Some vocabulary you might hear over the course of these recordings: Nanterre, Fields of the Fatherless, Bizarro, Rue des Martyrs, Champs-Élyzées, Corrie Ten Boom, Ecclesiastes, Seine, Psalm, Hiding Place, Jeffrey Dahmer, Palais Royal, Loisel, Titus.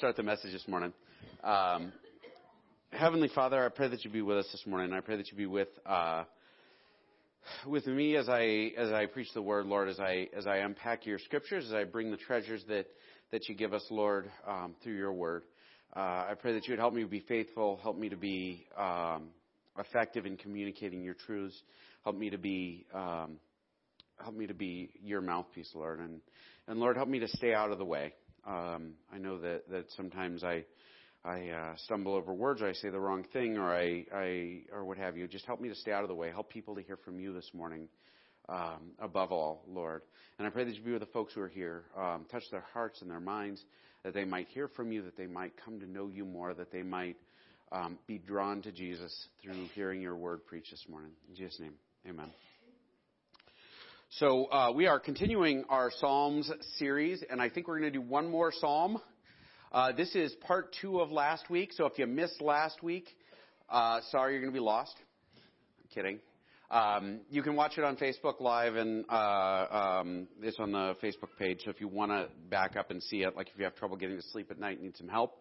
Start the message this morning. Heavenly Father, I pray that you be with us this morning. I pray that you be with me as I preach the word, Lord, as I unpack your scriptures, as I bring the treasures that you give us, Lord, through your word. I pray that you would help me to be faithful, help me to be effective in communicating your truths, help me to be your mouthpiece, Lord, and Lord, help me to stay out of the way. I know that sometimes I stumble over words, or I say the wrong thing, or I or what have you. Just help me to stay out of the way. Help people to hear from you this morning, above all, Lord. And I pray that you be with the folks who are here. Touch their hearts and their minds, that they might hear from you, that they might come to know you more, that they might be drawn to Jesus through hearing your word preached this morning. In Jesus' name, amen. So we are continuing our Psalms series, and I think we're going to do one more Psalm. This is part 2 of last week, so if you missed last week, sorry, you're going to be lost. I'm kidding. You can watch it on Facebook Live, and it's on the Facebook page, so if you want to back up and see it, like if you have trouble getting to sleep at night and need some help,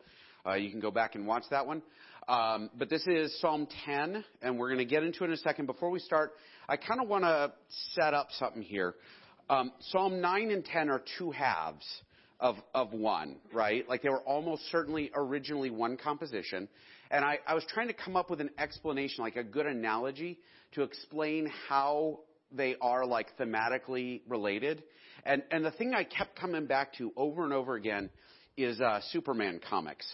you can go back and watch that one. But this is Psalm 10, and we're going to get into it in a second. Before we start, I kind of want to set up something here. Psalm 9 and 10 are two halves of one, right? Like they were almost certainly originally one composition. And I was trying to come up with an explanation, like a good analogy to explain how they are like thematically related. And the thing I kept coming back to over and over again is Superman comics.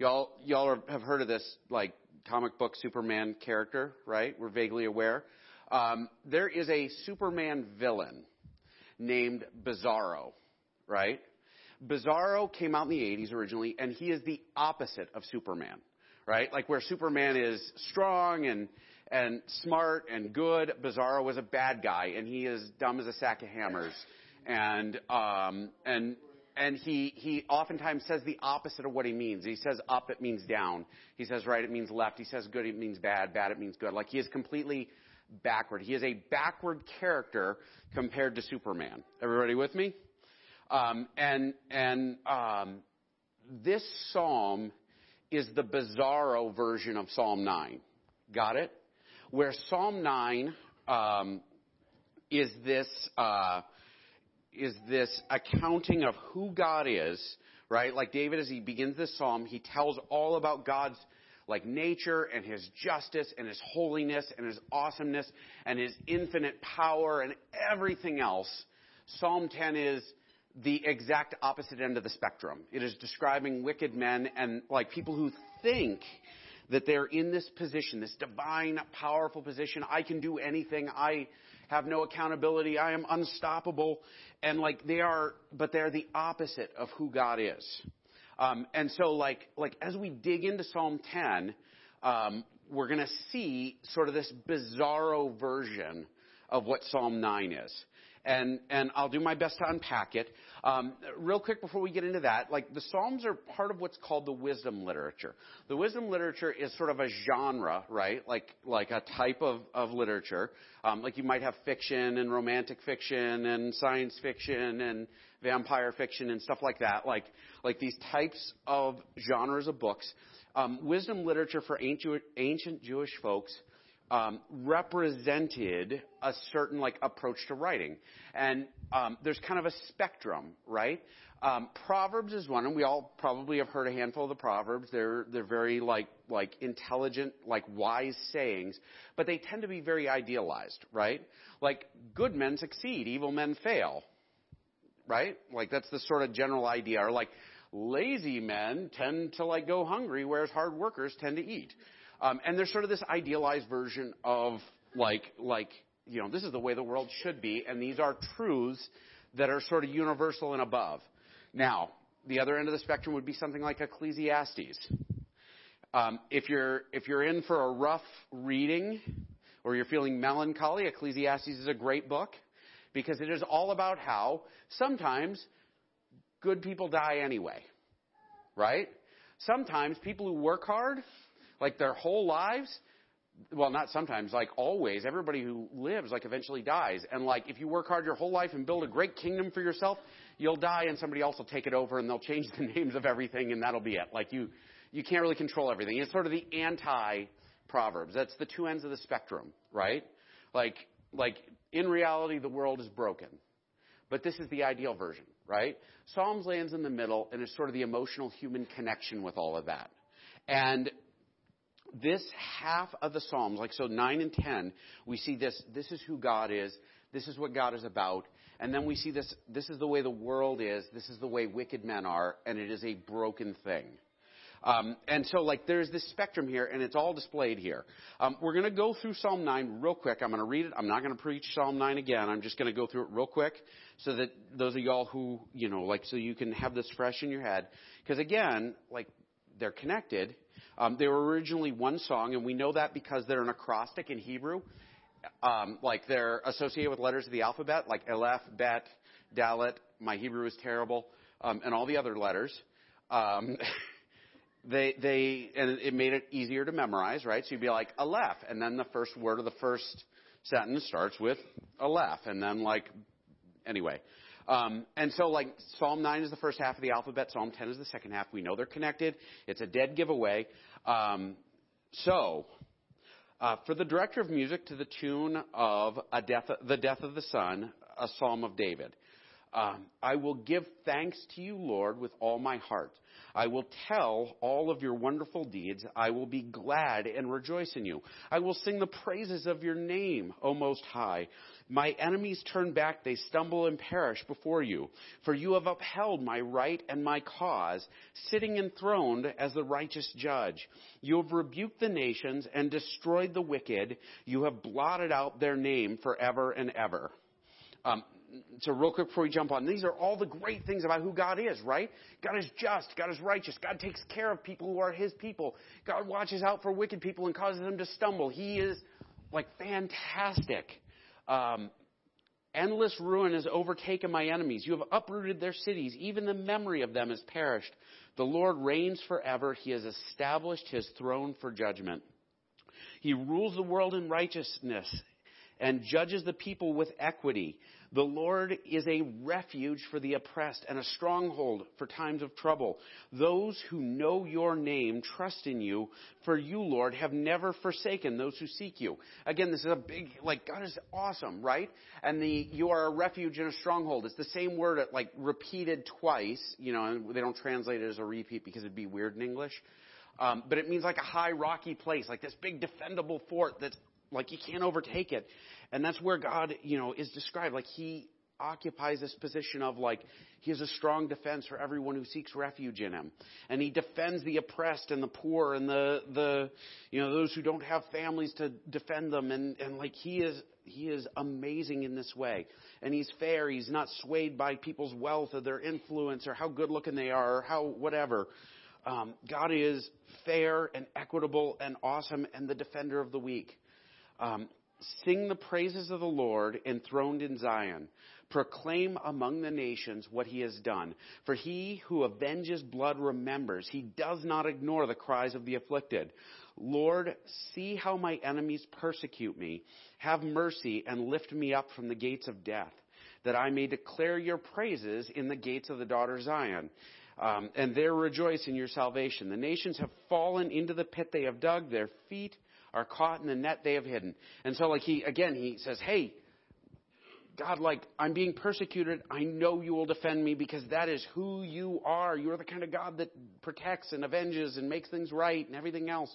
Y'all have heard of this, like, comic book Superman character, right? We're vaguely aware. There is a Superman villain named Bizarro, right? Bizarro came out in the 80s originally, and he is the opposite of Superman, right? Like, where Superman is strong and smart and good, Bizarro was a bad guy, and he is dumb as a sack of hammers. And he oftentimes says the opposite of what he means. He says up, it means down. He says right, it means left. He says good, it means bad. Bad, it means good. Like, he is completely backward. He is a backward character compared to Superman. Everybody with me? This psalm is the Bizarro version of Psalm 9. Got it? Where Psalm 9 is this accounting of who God is, right? Like David, as he begins this psalm, he tells all about God's, like, nature and his justice and his holiness and his awesomeness and his infinite power and everything else. Psalm 10 is the exact opposite end of the spectrum. It is describing wicked men and, like, people who think that they're in this position, this divine, powerful position. I can do anything. I have no accountability. I am unstoppable. And, like, they're the opposite of who God is. And so, like as we dig into Psalm 10, we're going to see sort of this Bizarro version of what Psalm 9 is. And I'll do my best to unpack it. Real quick before we get into that, like, the Psalms are part of what's called the wisdom literature. The wisdom literature is sort of a genre, right? Like a type of literature. Like you might have fiction and romantic fiction and science fiction and vampire fiction and stuff like that. Like these types of genres of books. Wisdom literature for ancient Jewish folks represented a certain, like, approach to writing. And there's kind of a spectrum, right? Proverbs is one, and we all probably have heard a handful of the Proverbs. They're very, like intelligent, like, wise sayings, but they tend to be very idealized, right? Like, good men succeed, evil men fail, right? Like, that's the sort of general idea. Or, like, lazy men tend to, like, go hungry, whereas hard workers tend to eat. And there's sort of this idealized version of, like, you know, this is the way the world should be, and these are truths that are sort of universal and above. Now, the other end of the spectrum would be something like Ecclesiastes. If you're in for a rough reading, or you're feeling melancholy, Ecclesiastes is a great book, because it is all about how sometimes good people die anyway, right? Sometimes people who work hard, like, their whole lives, well, not sometimes, like, always, everybody who lives, like, eventually dies. And, like, if you work hard your whole life and build a great kingdom for yourself, you'll die and somebody else will take it over and they'll change the names of everything and that'll be it. Like you can't really control everything. It's sort of the anti-Proverbs. That's the two ends of the spectrum, right? Like in reality, the world is broken. But this is the ideal version, right? Psalms lands in the middle and is sort of the emotional human connection with all of that. And this half of the Psalms, like so 9 and 10, we see this is who God is, this is what God is about, and then we see this is the way the world is, this is the way wicked men are, and it is a broken thing. And so, like, there's this spectrum here, and it's all displayed here. We're going to go through Psalm 9 real quick. I'm going to read it. I'm not going to preach Psalm 9 again. I'm just going to go through it real quick so that those of y'all who, you know, like, so you can have this fresh in your head. Because, again, like, they're connected. They were originally one song, and we know that because they're an acrostic in Hebrew. Like, they're associated with letters of the alphabet, like Aleph, Bet, Dalet, my Hebrew is terrible, and all the other letters. They and it made it easier to memorize, right? So you'd be like, Aleph, and then the first word of the first sentence starts with Aleph, and then, like, anyway. And so, like, Psalm 9 is the first half of the alphabet. Psalm 10 is the second half. We know they're connected. It's a dead giveaway. For the director of music to the tune of The Death of the Son, a Psalm of David. I will give thanks to you, Lord, with all my heart. I will tell all of your wonderful deeds. I will be glad and rejoice in you. I will sing the praises of your name, O Most High. My enemies turn back. They stumble and perish before you. For you have upheld my right and my cause, sitting enthroned as the righteous judge. You have rebuked the nations and destroyed the wicked. You have blotted out their name forever and ever. So real quick before we jump on, these are all the great things about who God is, right? God is just. God is righteous. God takes care of people who are his people. God watches out for wicked people and causes them to stumble. He is, like, fantastic. Endless ruin has overtaken my enemies. You have uprooted their cities. Even the memory of them has perished. The Lord reigns forever. He has established his throne for judgment. He rules the world in righteousness and judges the people with equity. The Lord is a refuge for the oppressed and a stronghold for times of trouble. Those who know your name trust in you, for you, Lord, have never forsaken those who seek you. Again, this is a big, like, God is awesome, right? And you are a refuge and a stronghold. It's the same word, like, repeated twice. You know, and they don't translate it as a repeat because it'd be weird in English. But it means, like, a high, rocky place, like this big defendable fort that's, like, you can't overtake it. And that's where God, you know, is described. Like, he occupies this position of, like, he is a strong defense for everyone who seeks refuge in him. And he defends the oppressed and the poor and the you know, those who don't have families to defend them. And like, he is amazing in this way. And he's fair. He's not swayed by people's wealth or their influence or how good looking they are or how whatever. God is fair and equitable and awesome and the defender of the weak. Sing the praises of the Lord enthroned in Zion. Proclaim among the nations what he has done. For he who avenges blood remembers. He does not ignore the cries of the afflicted. Lord, see how my enemies persecute me. Have mercy and lift me up from the gates of death, that I may declare your praises in the gates of the daughter Zion. And there rejoice in your salvation. The nations have fallen into the pit they have dug. Their feet are caught in the net they have hidden. And so, like, he says, hey, God, like, I'm being persecuted. I know you will defend me because that is who you are. You are the kind of God that protects and avenges and makes things right and everything else.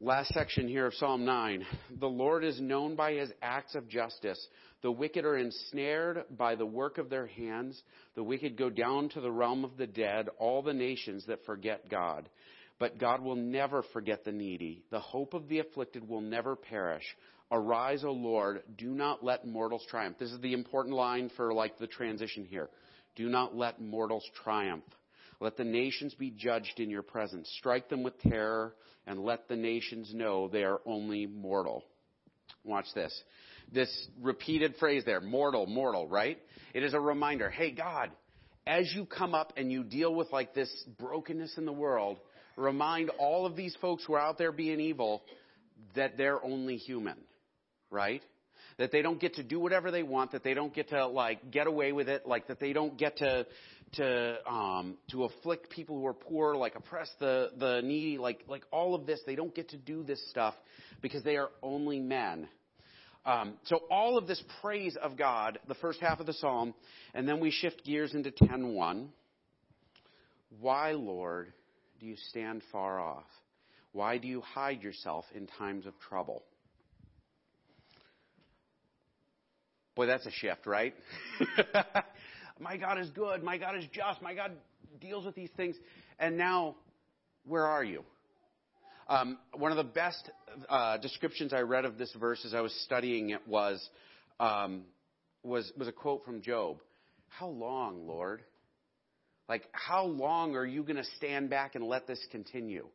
Last section here of Psalm 9. The Lord is known by his acts of justice. The wicked are ensnared by the work of their hands. The wicked go down to the realm of the dead, all the nations that forget God. But God will never forget the needy. The hope of the afflicted will never perish. Arise, O Lord. Do not let mortals triumph. This is the important line for, like, the transition here. Do not let mortals triumph. Let the nations be judged in your presence. Strike them with terror and let the nations know they are only mortal. Watch this. This repeated phrase there, mortal, mortal, right? It is a reminder. Hey, God, as you come up and you deal with, like, this brokenness in the world, remind all of these folks who are out there being evil that they're only human, right? that they don't get to do whatever they want, that they don't get to, like, get away with it, like, that they don't get to afflict people who are poor, like, oppress the needy, like all of this. They don't get to do this stuff because they are only men. So all of this praise of God, the first half of the psalm, and then we shift gears into 10:1. Why, Lord, do you stand far off? Why do you hide yourself in times of trouble? Boy, that's a shift, right? My God is good. My God is just. My God deals with these things. And now, where are you? One of the best descriptions I read of this verse as I was studying it was a quote from Job. How long, Lord? Like, how long are you going to stand back and let this continue?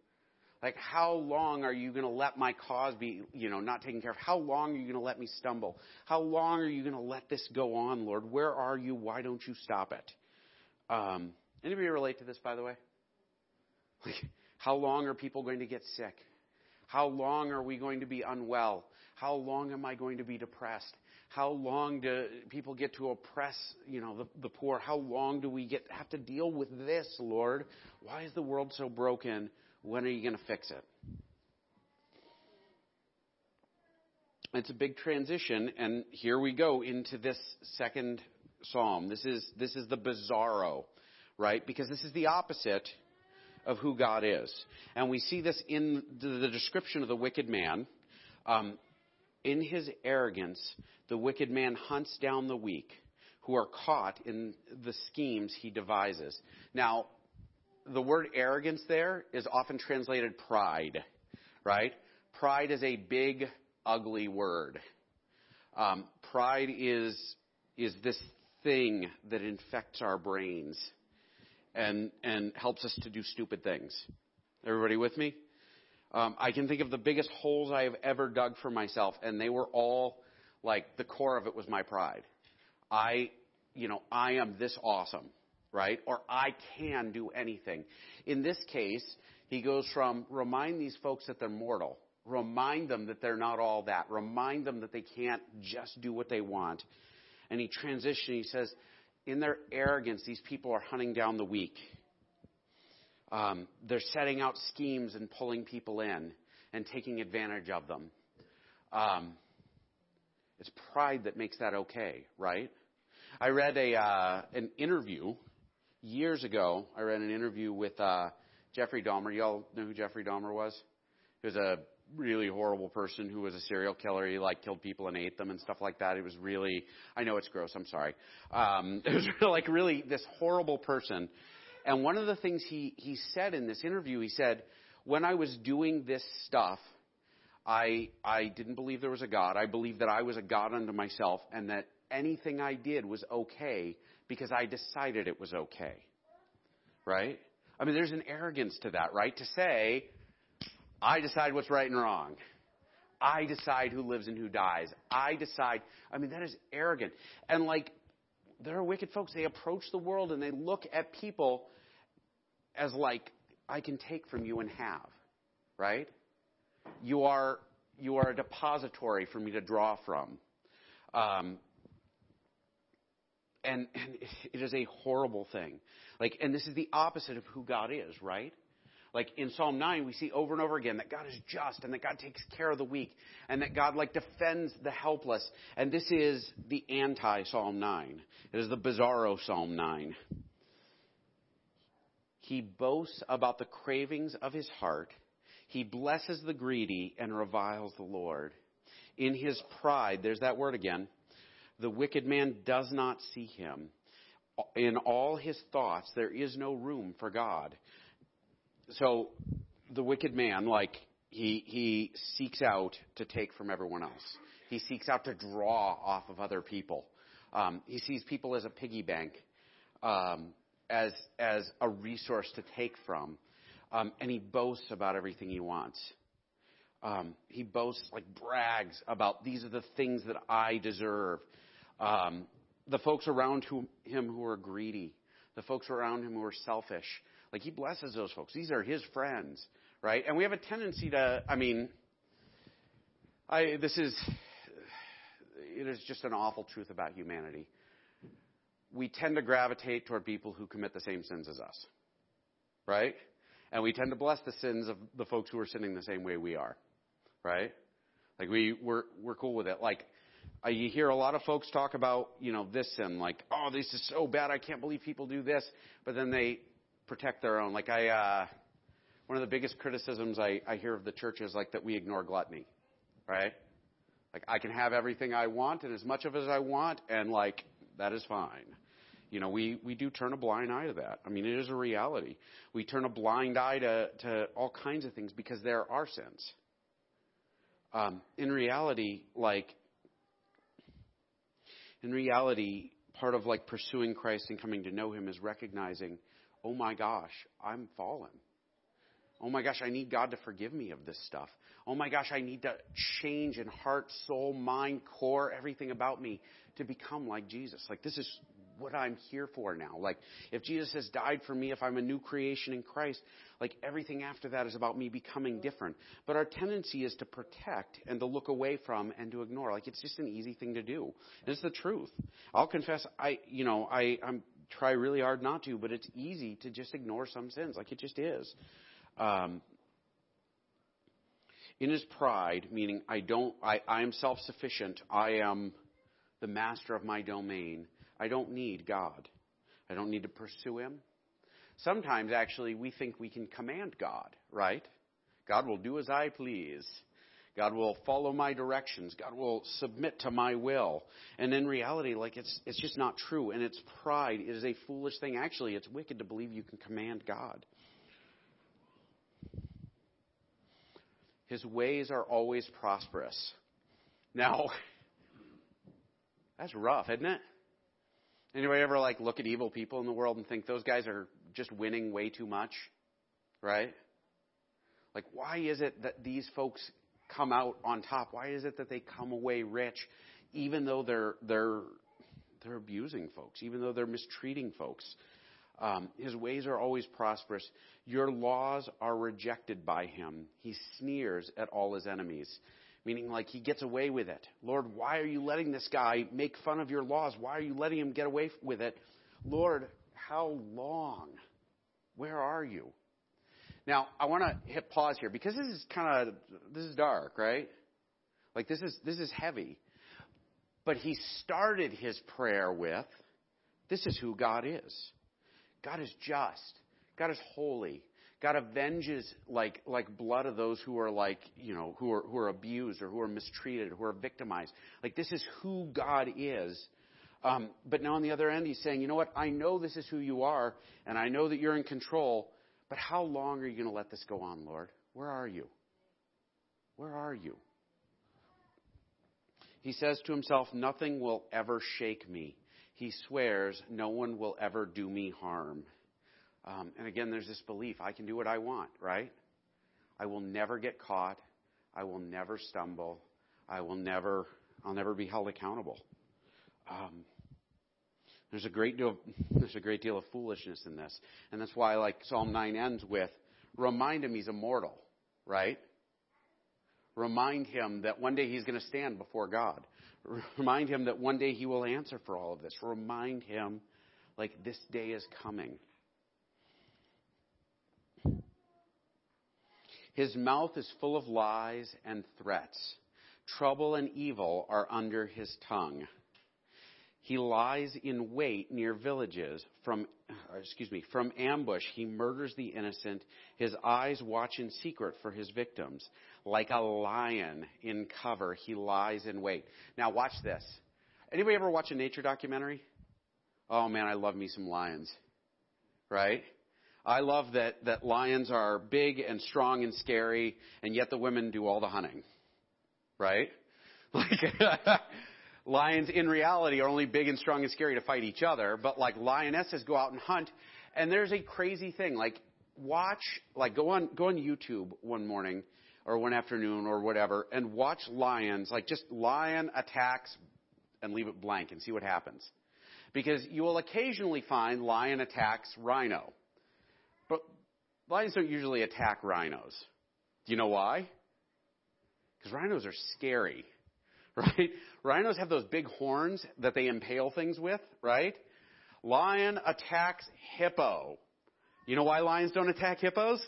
Like, how long are you going to let my cause be, not taken care of? How long are you going to let me stumble? How long are you going to let this go on, Lord? Where are you? Why don't you stop it? Anybody relate to this, by the way? Like, how long are people going to get sick? How long are we going to be unwell? How long am I going to be depressed? How long do people get to oppress, the poor? How long do we have to deal with this, Lord? Why is the world so broken? When are you going to fix it? It's a big transition, and here we go into this second psalm. This is the Bizarro, right? Because this is the opposite of who God is. And we see this in the description of the wicked man. In his arrogance, the wicked man hunts down the weak who are caught in the schemes he devises. Now, the word arrogance there is often translated pride, right? Pride is a big, ugly word. Pride is this thing that infects our brains and helps us to do stupid things. Everybody with me? I can think of the biggest holes I have ever dug for myself, and they were all, like, the core of it was my pride. I am this awesome, right? Or I can do anything. In this case, he goes from remind these folks that they're mortal, remind them that they're not all that, remind them that they can't just do what they want. And he transitions, he says, in their arrogance, these people are hunting down the weak. They're setting out schemes and pulling people in and taking advantage of them. It's pride that makes that okay, right? I read an interview years ago. I read an interview with Jeffrey Dahmer. Y'all know who Jeffrey Dahmer was? He was a really horrible person who was a serial killer. He, killed people and ate them and stuff like that. It was really – I know it's gross. I'm sorry. It was, really this horrible person. And one of the things he said in this interview, he said, when I was doing this stuff, I didn't believe there was a God. I believed that I was a God unto myself and that anything I did was okay because I decided it was okay. Right? I mean, there's an arrogance to that, right? To say, I decide what's right and wrong. I decide who lives and who dies. I decide. I mean, that is arrogant. And there are wicked folks. They approach the world and they look at people as I can take from you and have, right? You are a depository for me to draw from. And it is a horrible thing. And this is the opposite of who God is, right? In Psalm 9, we see over and over again that God is just and that God takes care of the weak and that God, defends the helpless. And this is the anti-Psalm 9. It is the Bizarro Psalm 9. He boasts about the cravings of his heart. He blesses the greedy and reviles the Lord. In his pride, there's that word again, the wicked man does not see him. In all his thoughts, there is no room for God. So the wicked man, he seeks out to take from everyone else. He seeks out to draw off of other people. He sees people as a piggy bank, as a resource to take from. And he boasts about everything he wants. He boasts, brags about these are the things that I deserve. The folks around him who are greedy, the folks around him who are selfish, he blesses those folks. These are his friends, right? And we have a tendency to, I mean, I this is, it is just an awful truth about humanity. We tend to gravitate toward people who commit the same sins as us, right? And we tend to bless the sins of the folks who are sinning the same way we are, right? Like we're cool with it. Like you hear a lot of folks talk about, you know, this sin, like, oh, this is so bad. I can't believe people do this. But then they protect their own. Like one of the biggest criticisms I hear of the church is like that we ignore gluttony, right? Like I can have everything I want and as much of it as I want, and like that is fine. You know, we do turn a blind eye to that. I mean, it is a reality. We turn a blind eye to all kinds of things because there are sins. In reality, part of like pursuing Christ and coming to know him is recognizing, oh my gosh, I'm fallen. Oh my gosh, I need God to forgive me of this stuff. Oh my gosh, I need to change in heart, soul, mind, core, everything about me to become like Jesus. Like this is what I'm here for now. Like if Jesus has died for me, if I'm a new creation in Christ, like everything after that is about me becoming different. But our tendency is to protect and to look away from and to ignore. Like it's just an easy thing to do. And it's the truth. I'll confess, I try really hard not to, but it's easy to just ignore some sins. Like it just is. In his pride, meaning I am self-sufficient. I am the master of my domain. I don't need God. I don't need to pursue him. Sometimes, actually, we think we can command God, right? God will do as I please. God will follow my directions. God will submit to my will. And in reality, like it's just not true. And it's pride. It is a foolish thing. Actually, it's wicked to believe you can command God. His ways are always prosperous. Now, that's rough, isn't it? Anybody ever like look at evil people in the world and think those guys are just winning way too much, right? Like, why is it that these folks come out on top? Why is it that they come away rich, even though they're abusing folks, even though they're mistreating folks? His ways are always prosperous. Your laws are rejected by him. He sneers at all his enemies, meaning like he gets away with it. Lord, why are you letting this guy make fun of your laws? Why are you letting him get away with it? Lord, how long? Where are you? Now, I want to hit pause here because this is dark, right? Like this is heavy. But he started his prayer with, this is who God is. God is just. God is holy. God avenges like blood of those who are like, you know, who are abused or who are mistreated, who are victimized. Like this is who God is. But now on the other end, he's saying, you know what? I know this is who you are, and I know that you're in control. But how long are you going to let this go on, Lord? Where are you? Where are you? He says to himself, nothing will ever shake me. He swears no one will ever do me harm. And again, there's this belief, I can do what I want, right? I will never get caught. I will never stumble. I'll never be held accountable. There's a great deal of foolishness in this. And that's why like Psalm 9 ends with, remind him he's immortal, right? Remind him that one day he's going to stand before God. Remind him that one day he will answer for all of this. Remind him like this day is coming. His mouth is full of lies and threats. Trouble and evil are under his tongue. He lies in wait near villages. From ambush, he murders the innocent. His eyes watch in secret for his victims. Like a lion in cover, he lies in wait. Now watch this. Anybody ever watch a nature documentary? Oh man, I love me some lions. Right? I love that lions are big and strong and scary, and yet the women do all the hunting, right? Like lions in reality are only big and strong and scary to fight each other, but like lionesses go out and hunt, and there's a crazy thing. Like go on YouTube one morning or one afternoon or whatever, and watch lions, like just lion attacks, and leave it blank and see what happens, because you will occasionally find lion attacks rhino. Lions don't usually attack rhinos. Do you know why? Because rhinos are scary. right? Rhinos have those big horns that they impale things with, right? Lion attacks hippo. You know why lions don't attack hippos?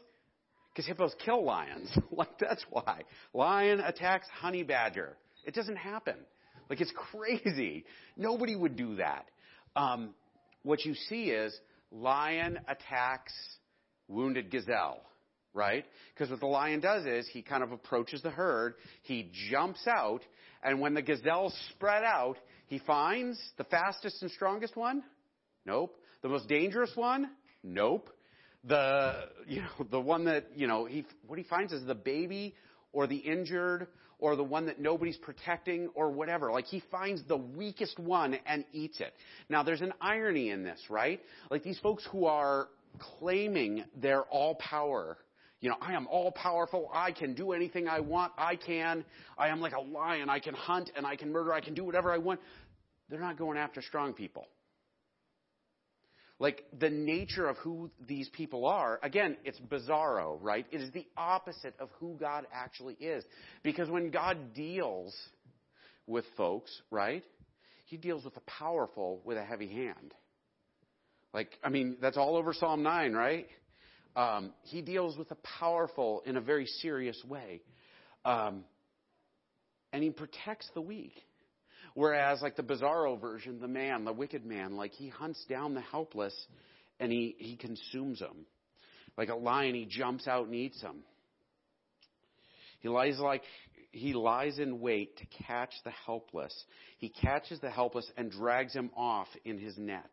Because hippos kill lions. Like, that's why. Lion attacks honey badger. It doesn't happen. Like, it's crazy. Nobody would do that. What you see is lion attacks wounded gazelle, right? Because what the lion does is he kind of approaches the herd, he jumps out, and when the gazelles spread out, he finds the fastest and strongest one? Nope. The most dangerous one? Nope. The one that, what he finds is the baby or the injured or the one that nobody's protecting or whatever. Like, he finds the weakest one and eats it. Now, there's an irony in this, right? Like, these folks who are claiming their all power, I am all powerful, I can do anything I want, I am like a lion, I can hunt and I can murder, I can do whatever I want. They're not going after strong people. Like, the nature of who these people are, again, it's bizarro, right? It is the opposite of who God actually is. Because when God deals with folks, right, he deals with the powerful with a heavy hand. Like, I mean, that's all over Psalm 9, right? He deals with the powerful in a very serious way. And he protects the weak. Whereas, like the bizarro version, the wicked man, like, he hunts down the helpless and he consumes them. Like a lion, he jumps out and eats them. He lies in wait to catch the helpless. He catches the helpless and drags him off in his net.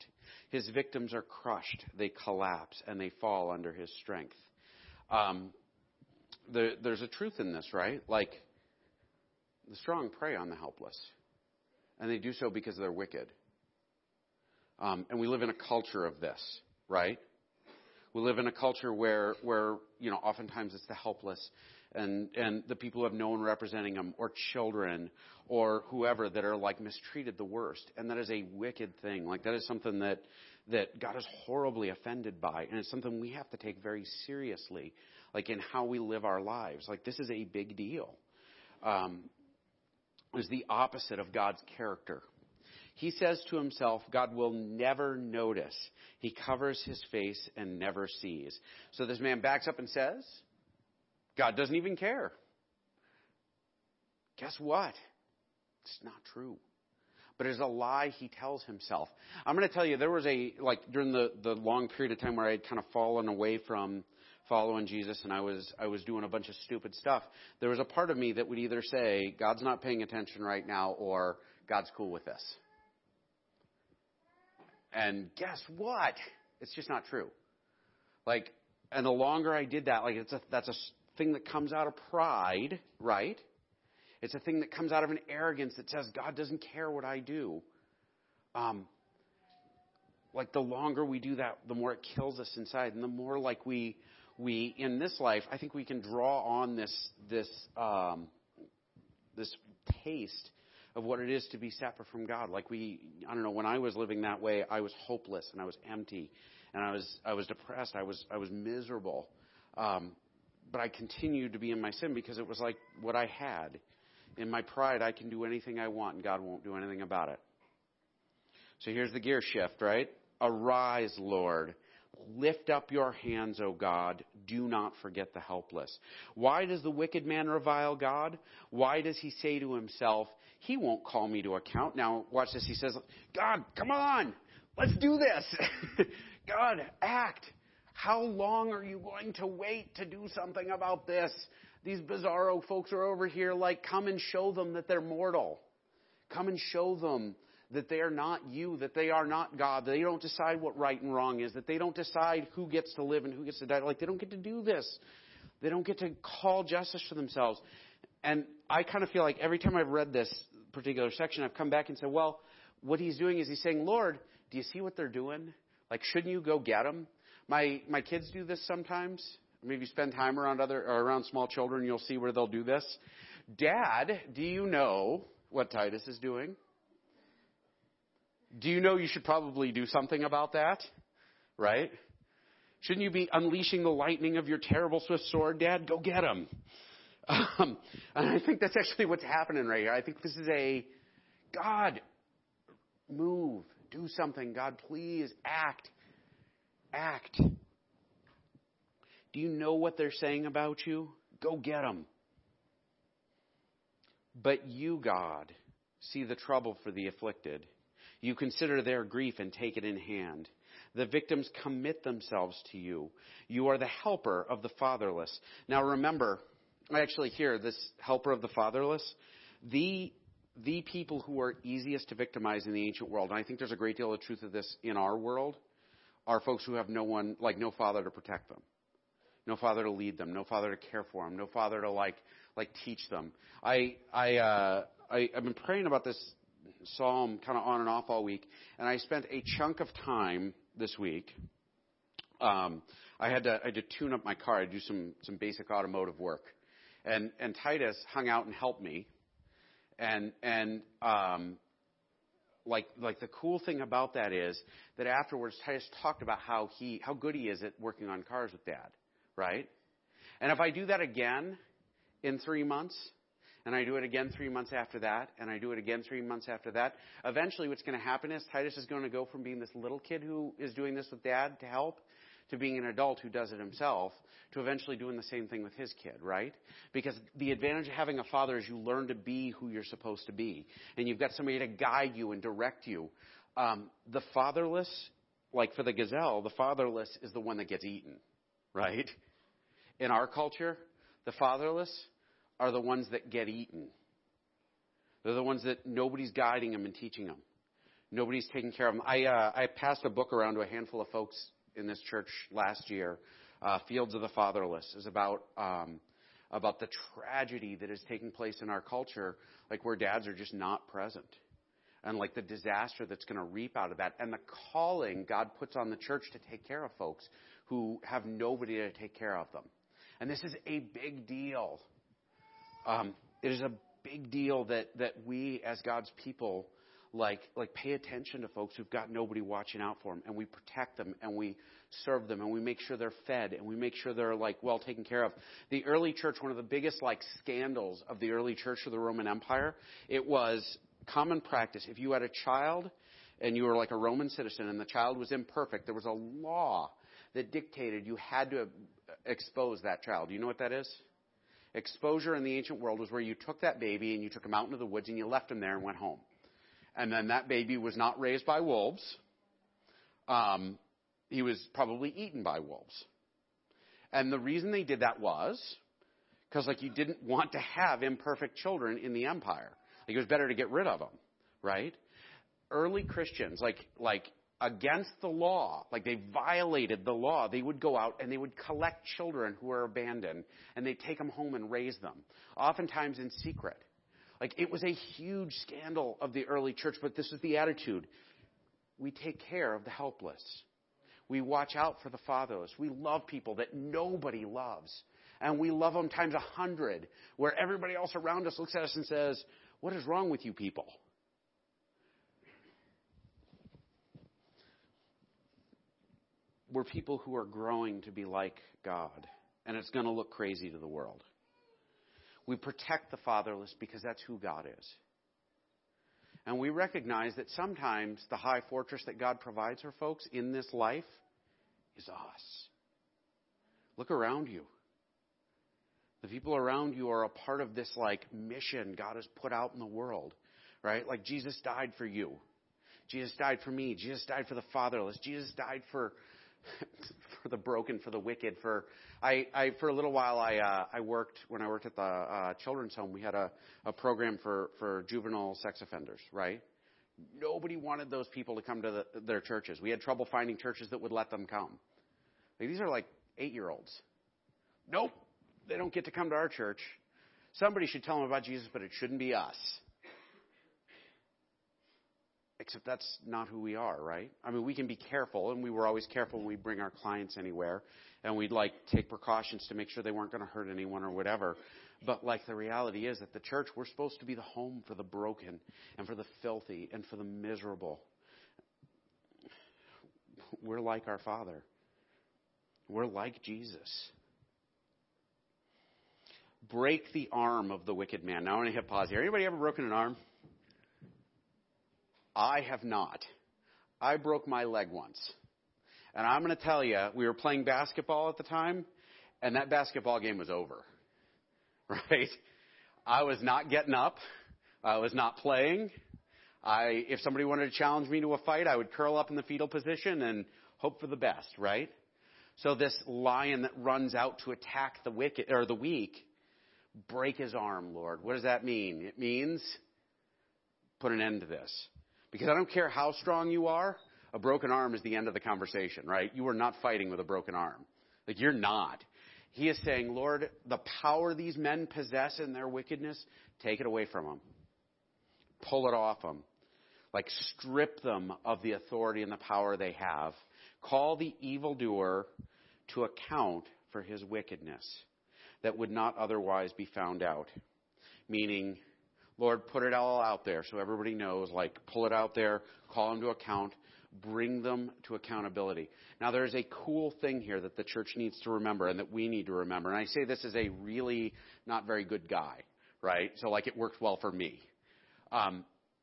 His victims are crushed. They collapse and they fall under his strength. There's a truth in this, right? Like, the strong prey on the helpless. And they do so because they're wicked. And we live in a culture of this, right? We live in a culture where oftentimes it's the helpless and the people who have no one representing them, or children, or whoever, that are, like, mistreated the worst. And that is a wicked thing. Like, that is something that God is horribly offended by. And it's something we have to take very seriously, like, in how we live our lives. Like, this is a big deal. Is the opposite of God's character. He says to himself, God will never notice. He covers his face and never sees. So this man backs up and says, God doesn't even care. Guess what? It's not true. But it's a lie he tells himself. I'm going to tell you, there was during the long period of time where I had kind of fallen away from following Jesus, and I was doing a bunch of stupid stuff, there was a part of me that would either say, God's not paying attention right now, or God's cool with this. And guess what? It's just not true. Like, and the longer I did that, like, that's a thing that comes out of pride, right? It's a thing that comes out of an arrogance that says, God doesn't care what I do. Like, the longer we do that, the more it kills us inside, and the more, like, we in this life, I think we can draw on this taste of what it is to be separate from God. Like, when I was living that way, I was hopeless and I was empty and I was depressed. I was miserable. But I continued to be in my sin because it was like what I had. In my pride, I can do anything I want and God won't do anything about it. So here's the gear shift, right? Arise, Lord. Lift up your hands, O God. Do not forget the helpless. Why does the wicked man revile God? Why does he say to himself, he won't call me to account? Now, watch this. He says, God, come on. Let's do this. God, act. How long are you going to wait to do something about this? These bizarro folks are over here, like, come and show them that they're mortal. Come and show them that they are not you, that they are not God, that they don't decide what right and wrong is, that they don't decide who gets to live and who gets to die. Like, they don't get to do this. They don't get to call justice for themselves. And I kind of feel like every time I've read this particular section, I've come back and said, well, what he's doing is he's saying, Lord, do you see what they're doing? Like, shouldn't you go get them? My kids do this sometimes. Maybe spend time around around small children, you'll see where they'll do this. Dad, do you know what Titus is doing? Do you know you should probably do something about that, right? Shouldn't you be unleashing the lightning of your terrible swift sword, Dad? Go get him. And I think that's actually what's happening right here. I think this is a God move, do something. God, please act. Do you know what they're saying about you? Go get them. But you, God, see the trouble for the afflicted. You consider their grief and take it in hand. The victims commit themselves to you. You are the helper of the fatherless. Now remember, actually here, this helper of the fatherless, the people who are easiest to victimize in the ancient world, and I think there's a great deal of truth of this in our world, are folks who have no one, like no father to protect them, no father to lead them, no father to care for them, no father to like teach them. I've been praying about this psalm kind of on and off all week, and I spent a chunk of time this week. I had to tune up my car. I do some basic automotive work, and Titus hung out and helped me, and the cool thing about that is that afterwards Titus talked about how good he is at working on cars with Dad, right? And if I do that again in 3 months. And I do it again 3 months after that, and I do it again 3 months after that. Eventually what's going to happen is Titus is going to go from being this little kid who is doing this with Dad to help to being an adult who does it himself to eventually doing the same thing with his kid, right? Because the advantage of having a father is you learn to be who you're supposed to be, and you've got somebody to guide you and direct you. The fatherless, like for the gazelle, the fatherless is the one that gets eaten, right? In our culture, the fatherless are the ones that get eaten. They're the ones that nobody's guiding them and teaching them. Nobody's taking care of them. I passed a book around to a handful of folks in this church last year. Fields of the Fatherless is about the tragedy that is taking place in our culture, like where dads are just not present, and like the disaster that's going to reap out of that, and the calling God puts on the church to take care of folks who have nobody to take care of them. And this is a big deal. It is a big deal that we as God's people like pay attention to folks who've got nobody watching out for them, and we protect them, and we serve them, and we make sure they're fed, and we make sure they're like well taken care of. The early church, one of the biggest like scandals of the early church of the Roman Empire, it was common practice. If you had a child and you were like a Roman citizen and the child was imperfect, there was a law that dictated you had to expose that child. Do you know what that is? Exposure in the ancient world was where you took that baby and you took him out into the woods and you left him there and went home. And then that baby was not raised by wolves. He was probably eaten by wolves. And the reason they did that was because like you didn't want to have imperfect children in the empire. Like it was better to get rid of them, right? Early Christians, like against the law, like they violated the law, they would go out and they would collect children who are abandoned and they take them home and raise them, oftentimes in secret. Like it was a huge scandal of the early church, but this is the attitude. We take care of the helpless. We watch out for the fatherless. We love people that nobody loves. And we love them times 100, where everybody else around us looks at us and says, "What is wrong with you people?" We're people who are growing to be like God, and it's going to look crazy to the world. We protect the fatherless because that's who God is. And we recognize that sometimes the high fortress that God provides for folks in this life is us. Look around you. The people around you are a part of this like mission God has put out in the world, right? Like Jesus died for you. Jesus died for me. Jesus died for the fatherless. Jesus died for the broken, for the wicked. For a little while, I worked at the children's home. We had a program for juvenile sex offenders, right? Nobody wanted those people to come to their churches. We had trouble finding churches that would let them come. Like, these are like 8-year-olds. Nope, they don't get to come to our church. Somebody should tell them about Jesus, but it shouldn't be us. Except that's not who we are, right? I mean, we can be careful, and we were always careful when we bring our clients anywhere, and we'd, like, take precautions to make sure they weren't going to hurt anyone or whatever. But, like, the reality is that the church, we're supposed to be the home for the broken and for the filthy and for the miserable. We're like our Father. We're like Jesus. break the arm of the wicked man. Now I'm going to hit pause here. Anybody ever broken an arm? I have not. I broke my leg once. And I'm going to tell you, we were playing basketball at the time, and that basketball game was over. Right? I was not getting up. I was not playing. If somebody wanted to challenge me to a fight, I would curl up in the fetal position and hope for the best, right? So this lion that runs out to attack the wicked or the weak, break his arm, Lord. What does that mean? It means put an end to this. Because I don't care how strong you are, a broken arm is the end of the conversation, right? You are not fighting with a broken arm. Like, you're not. He is saying, Lord, the power these men possess in their wickedness, take it away from them. Pull it off them. Like, strip them of the authority and the power they have. Call the evildoer to account for his wickedness that would not otherwise be found out. Meaning, Lord, put it all out there so everybody knows. Like, pull it out there, call them to account, bring them to accountability. Now, there's a cool thing here that the church needs to remember and that we need to remember. And I say this as a really not very good guy, right? So, like, it worked well for me.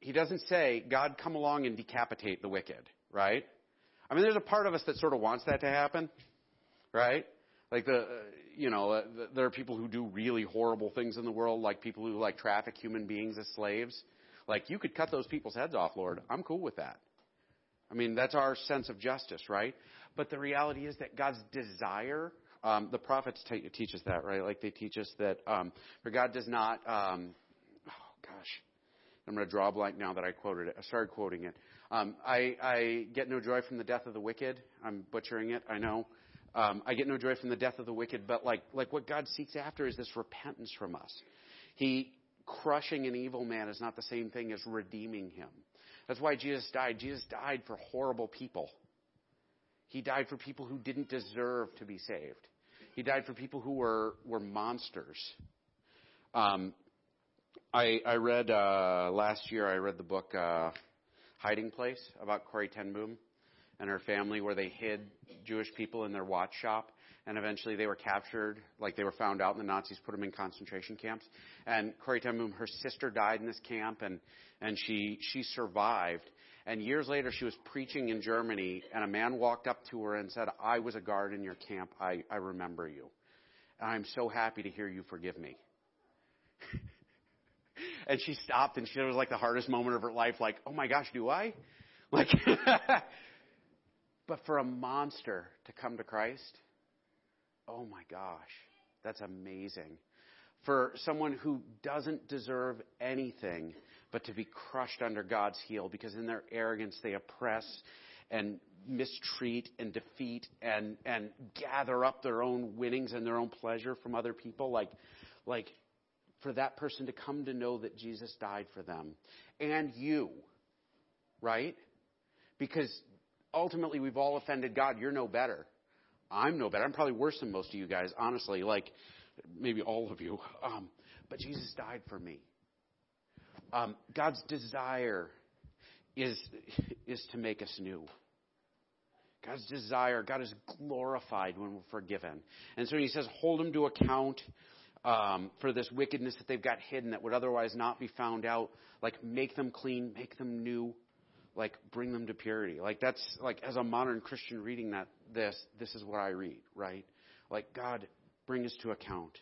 He doesn't say, God, come along and decapitate the wicked, right? I mean, there's a part of us that sort of wants that to happen, right? Like, there are people who do really horrible things in the world, like people who, like, traffic human beings as slaves. Like, you could cut those people's heads off, Lord. I'm cool with that. I mean, that's our sense of justice, right? But the reality is that God's desire, the prophets teach us that, right? Like, they teach us that for God does not, I'm going to draw a blank now that I quoted it. I started quoting it. I get no joy from the death of the wicked. I'm butchering it, I know. I get no joy from the death of the wicked, but like what God seeks after is this repentance from us. Crushing an evil man is not the same thing as redeeming him. That's why Jesus died. Jesus died for horrible people. He died for people who didn't deserve to be saved. He died for people who were monsters. I read last year, I read the book Hiding Place about Corrie Ten Boom and her family, where they hid Jewish people in their watch shop, and eventually they were captured, like they were found out, and the Nazis put them in concentration camps. And Corrie Ten Boom, her sister died in this camp, and she survived. And years later, she was preaching in Germany, and a man walked up to her and said, I was a guard in your camp. I remember you. And I'm so happy to hear you forgive me. And she stopped, and she was like the hardest moment of her life, like, oh, my gosh, do I? Like, but for a monster to come to Christ, oh, my gosh, that's amazing. For someone who doesn't deserve anything but to be crushed under God's heel, because in their arrogance they oppress and mistreat and defeat and gather up their own winnings and their own pleasure from other people, like for that person to come to know that Jesus died for them and you, right? Because ultimately we've all offended God. You're no better. I'm no better. I'm probably worse than most of you guys, honestly, like maybe all of you. But Jesus died for me. God's desire is to make us new. God's desire, God is glorified when we're forgiven. And so he says, hold them to account for this wickedness that they've got hidden that would otherwise not be found out. Like, make them clean, make them new, like, bring them to purity. Like, that's, like, as a modern Christian reading that, this is what I read, right? Like, God, bring us to account.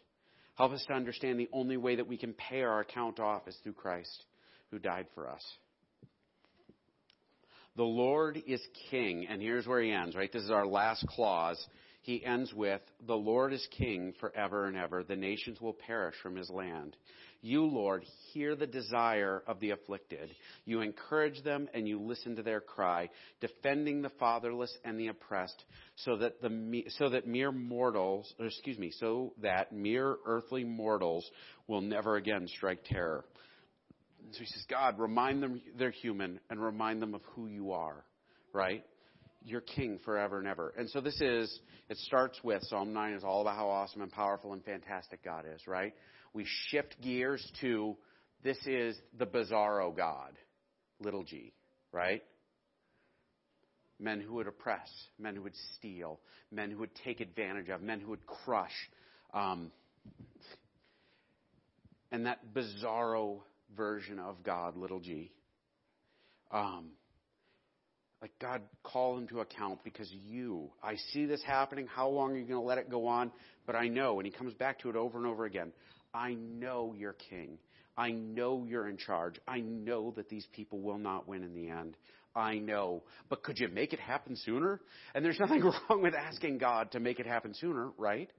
Help us to understand the only way that we can pay our account off is through Christ, who died for us. The Lord is king, and here's where he ends, right? This is our last clause. He ends with, the Lord is king forever and ever. The nations will perish from his land. You, Lord, hear the desire of the afflicted. You encourage them and you listen to their cry, defending the fatherless and the oppressed, so that mere earthly mortals will never again strike terror. So he says, God, remind them they're human and remind them of who you are, right? You're king forever and ever. And so it starts with Psalm 9 is all about how awesome and powerful and fantastic God is, right? We shift gears to this is the Bizarro God, little g, right? Men who would oppress, men who would steal, men who would take advantage of, men who would crush. and that bizarro version of God, little g. Like, God, call him to account because I see this happening. How long are you going to let it go on? But I know, and he comes back to it over and over again. I know you're king. I know you're in charge. I know that these people will not win in the end. I know. But could you make it happen sooner? And there's nothing wrong with asking God to make it happen sooner, right?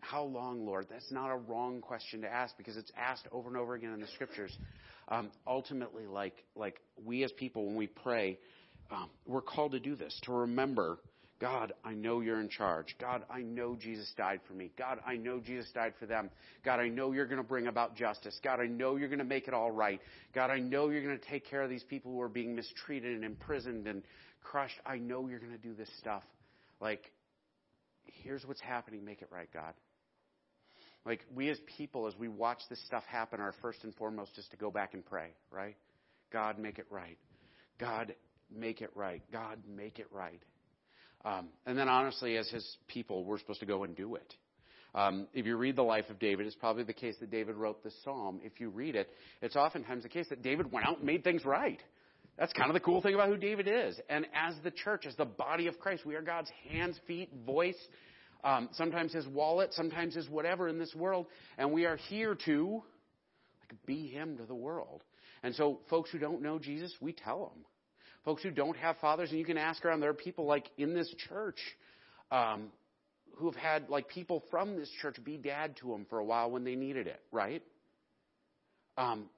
How long, Lord? That's not a wrong question to ask because it's asked over and over again in the scriptures. Ultimately, like we as people, when we pray, we're called to do this, to remember, God, I know you're in charge. God, I know Jesus died for me. God, I know Jesus died for them. God, I know you're going to bring about justice. God, I know you're going to make it all right. God, I know you're going to take care of these people who are being mistreated and imprisoned and crushed. I know you're going to do this stuff. Like, here's what's happening. Make it right, God. Like, we as people, as we watch this stuff happen, are first and foremost just to go back and pray, right? God, make it right. God, make it right. God, make it right. And then, honestly, as his people, we're supposed to go and do it. If you read the life of David, it's probably the case that David wrote this psalm. If you read it, it's oftentimes the case that David went out and made things right. That's kind of the cool thing about who David is. And as the church, as the body of Christ, we are God's hands, feet, voice, sometimes his wallet, sometimes his whatever in this world. And we are here to be him to the world. And so folks who don't know Jesus, we tell them. Folks who don't have fathers, and you can ask around, there are people in this church who have had people from this church be dad to them for a while when they needed it, right?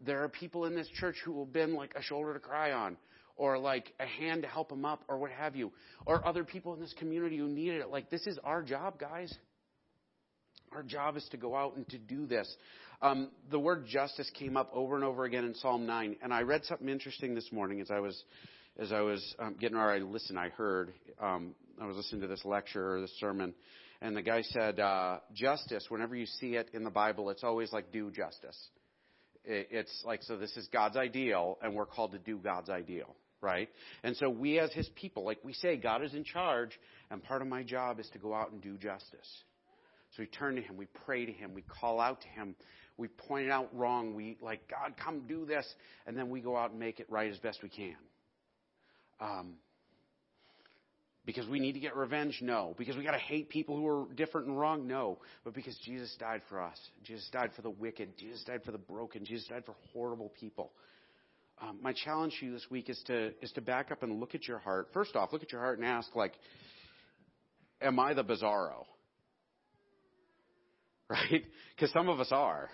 There are people in this church who have been a shoulder to cry on, or a hand to help them up, or what have you, or other people in this community who needed it. This is our job, guys. Our job is to go out and to do this. The word justice came up over and over again in Psalm 9, and I read something interesting this morning as I was getting ready to listen. I heard I was listening to this lecture or this sermon, and the guy said, justice, whenever you see it in the Bible, it's always do justice. It's so this is God's ideal, and we're called to do God's ideal, right? And so we as his people, we say, God is in charge, and part of my job is to go out and do justice. So we turn to him, we pray to him, we call out to him, we point out wrong, we God, come do this, and then we go out and make it right as best we can. Because we need to get revenge? No. Because we got to hate people who are different and wrong? No. But because Jesus died for us. Jesus died for the wicked. Jesus died for the broken. Jesus died for horrible people. My challenge to you this week is to back up and look at your heart. First off, look at your heart and ask, am I the bizarro? Right? Because some of us are.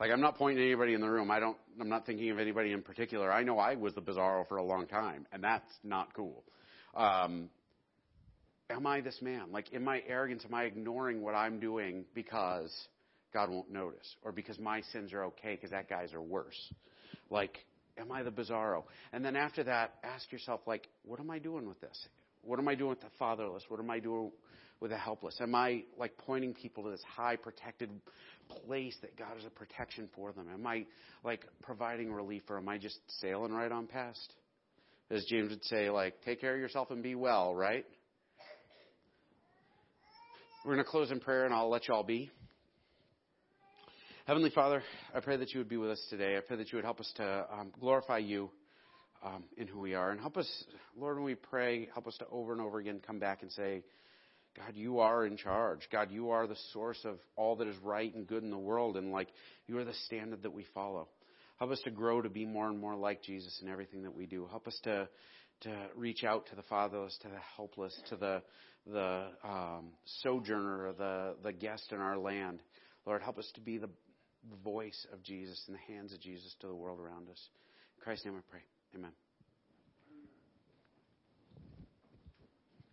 I'm not pointing at anybody in the room. I'm not thinking of anybody in particular. I know I was the bizarro for a long time, and that's not cool. Am I this man? In my arrogance, am I ignoring what I'm doing because God won't notice, or because my sins are okay because that guy's are worse? Am I the bizarro? And then after that, ask yourself, what am I doing with this? What am I doing with the fatherless? What am I doing with the helpless? Am I pointing people to this high protected place that God is a protection for them? Am I providing relief, or am I just sailing right on past? As James would say, take care of yourself and be well, right? We're going to close in prayer, and I'll let you all be. Heavenly Father, I pray that you would be with us today. I pray that you would help us to glorify you in who we are. And help us, Lord, when we pray, help us to over and over again come back and say, God, you are in charge. God, you are the source of all that is right and good in the world. And you are the standard that we follow. Help us to grow to be more and more like Jesus in everything that we do. Help us to reach out to the fatherless, to the helpless, to the sojourner, the guest in our land. Lord, help us to be the voice of Jesus and the hands of Jesus to the world around us. In Christ's name I pray. Amen.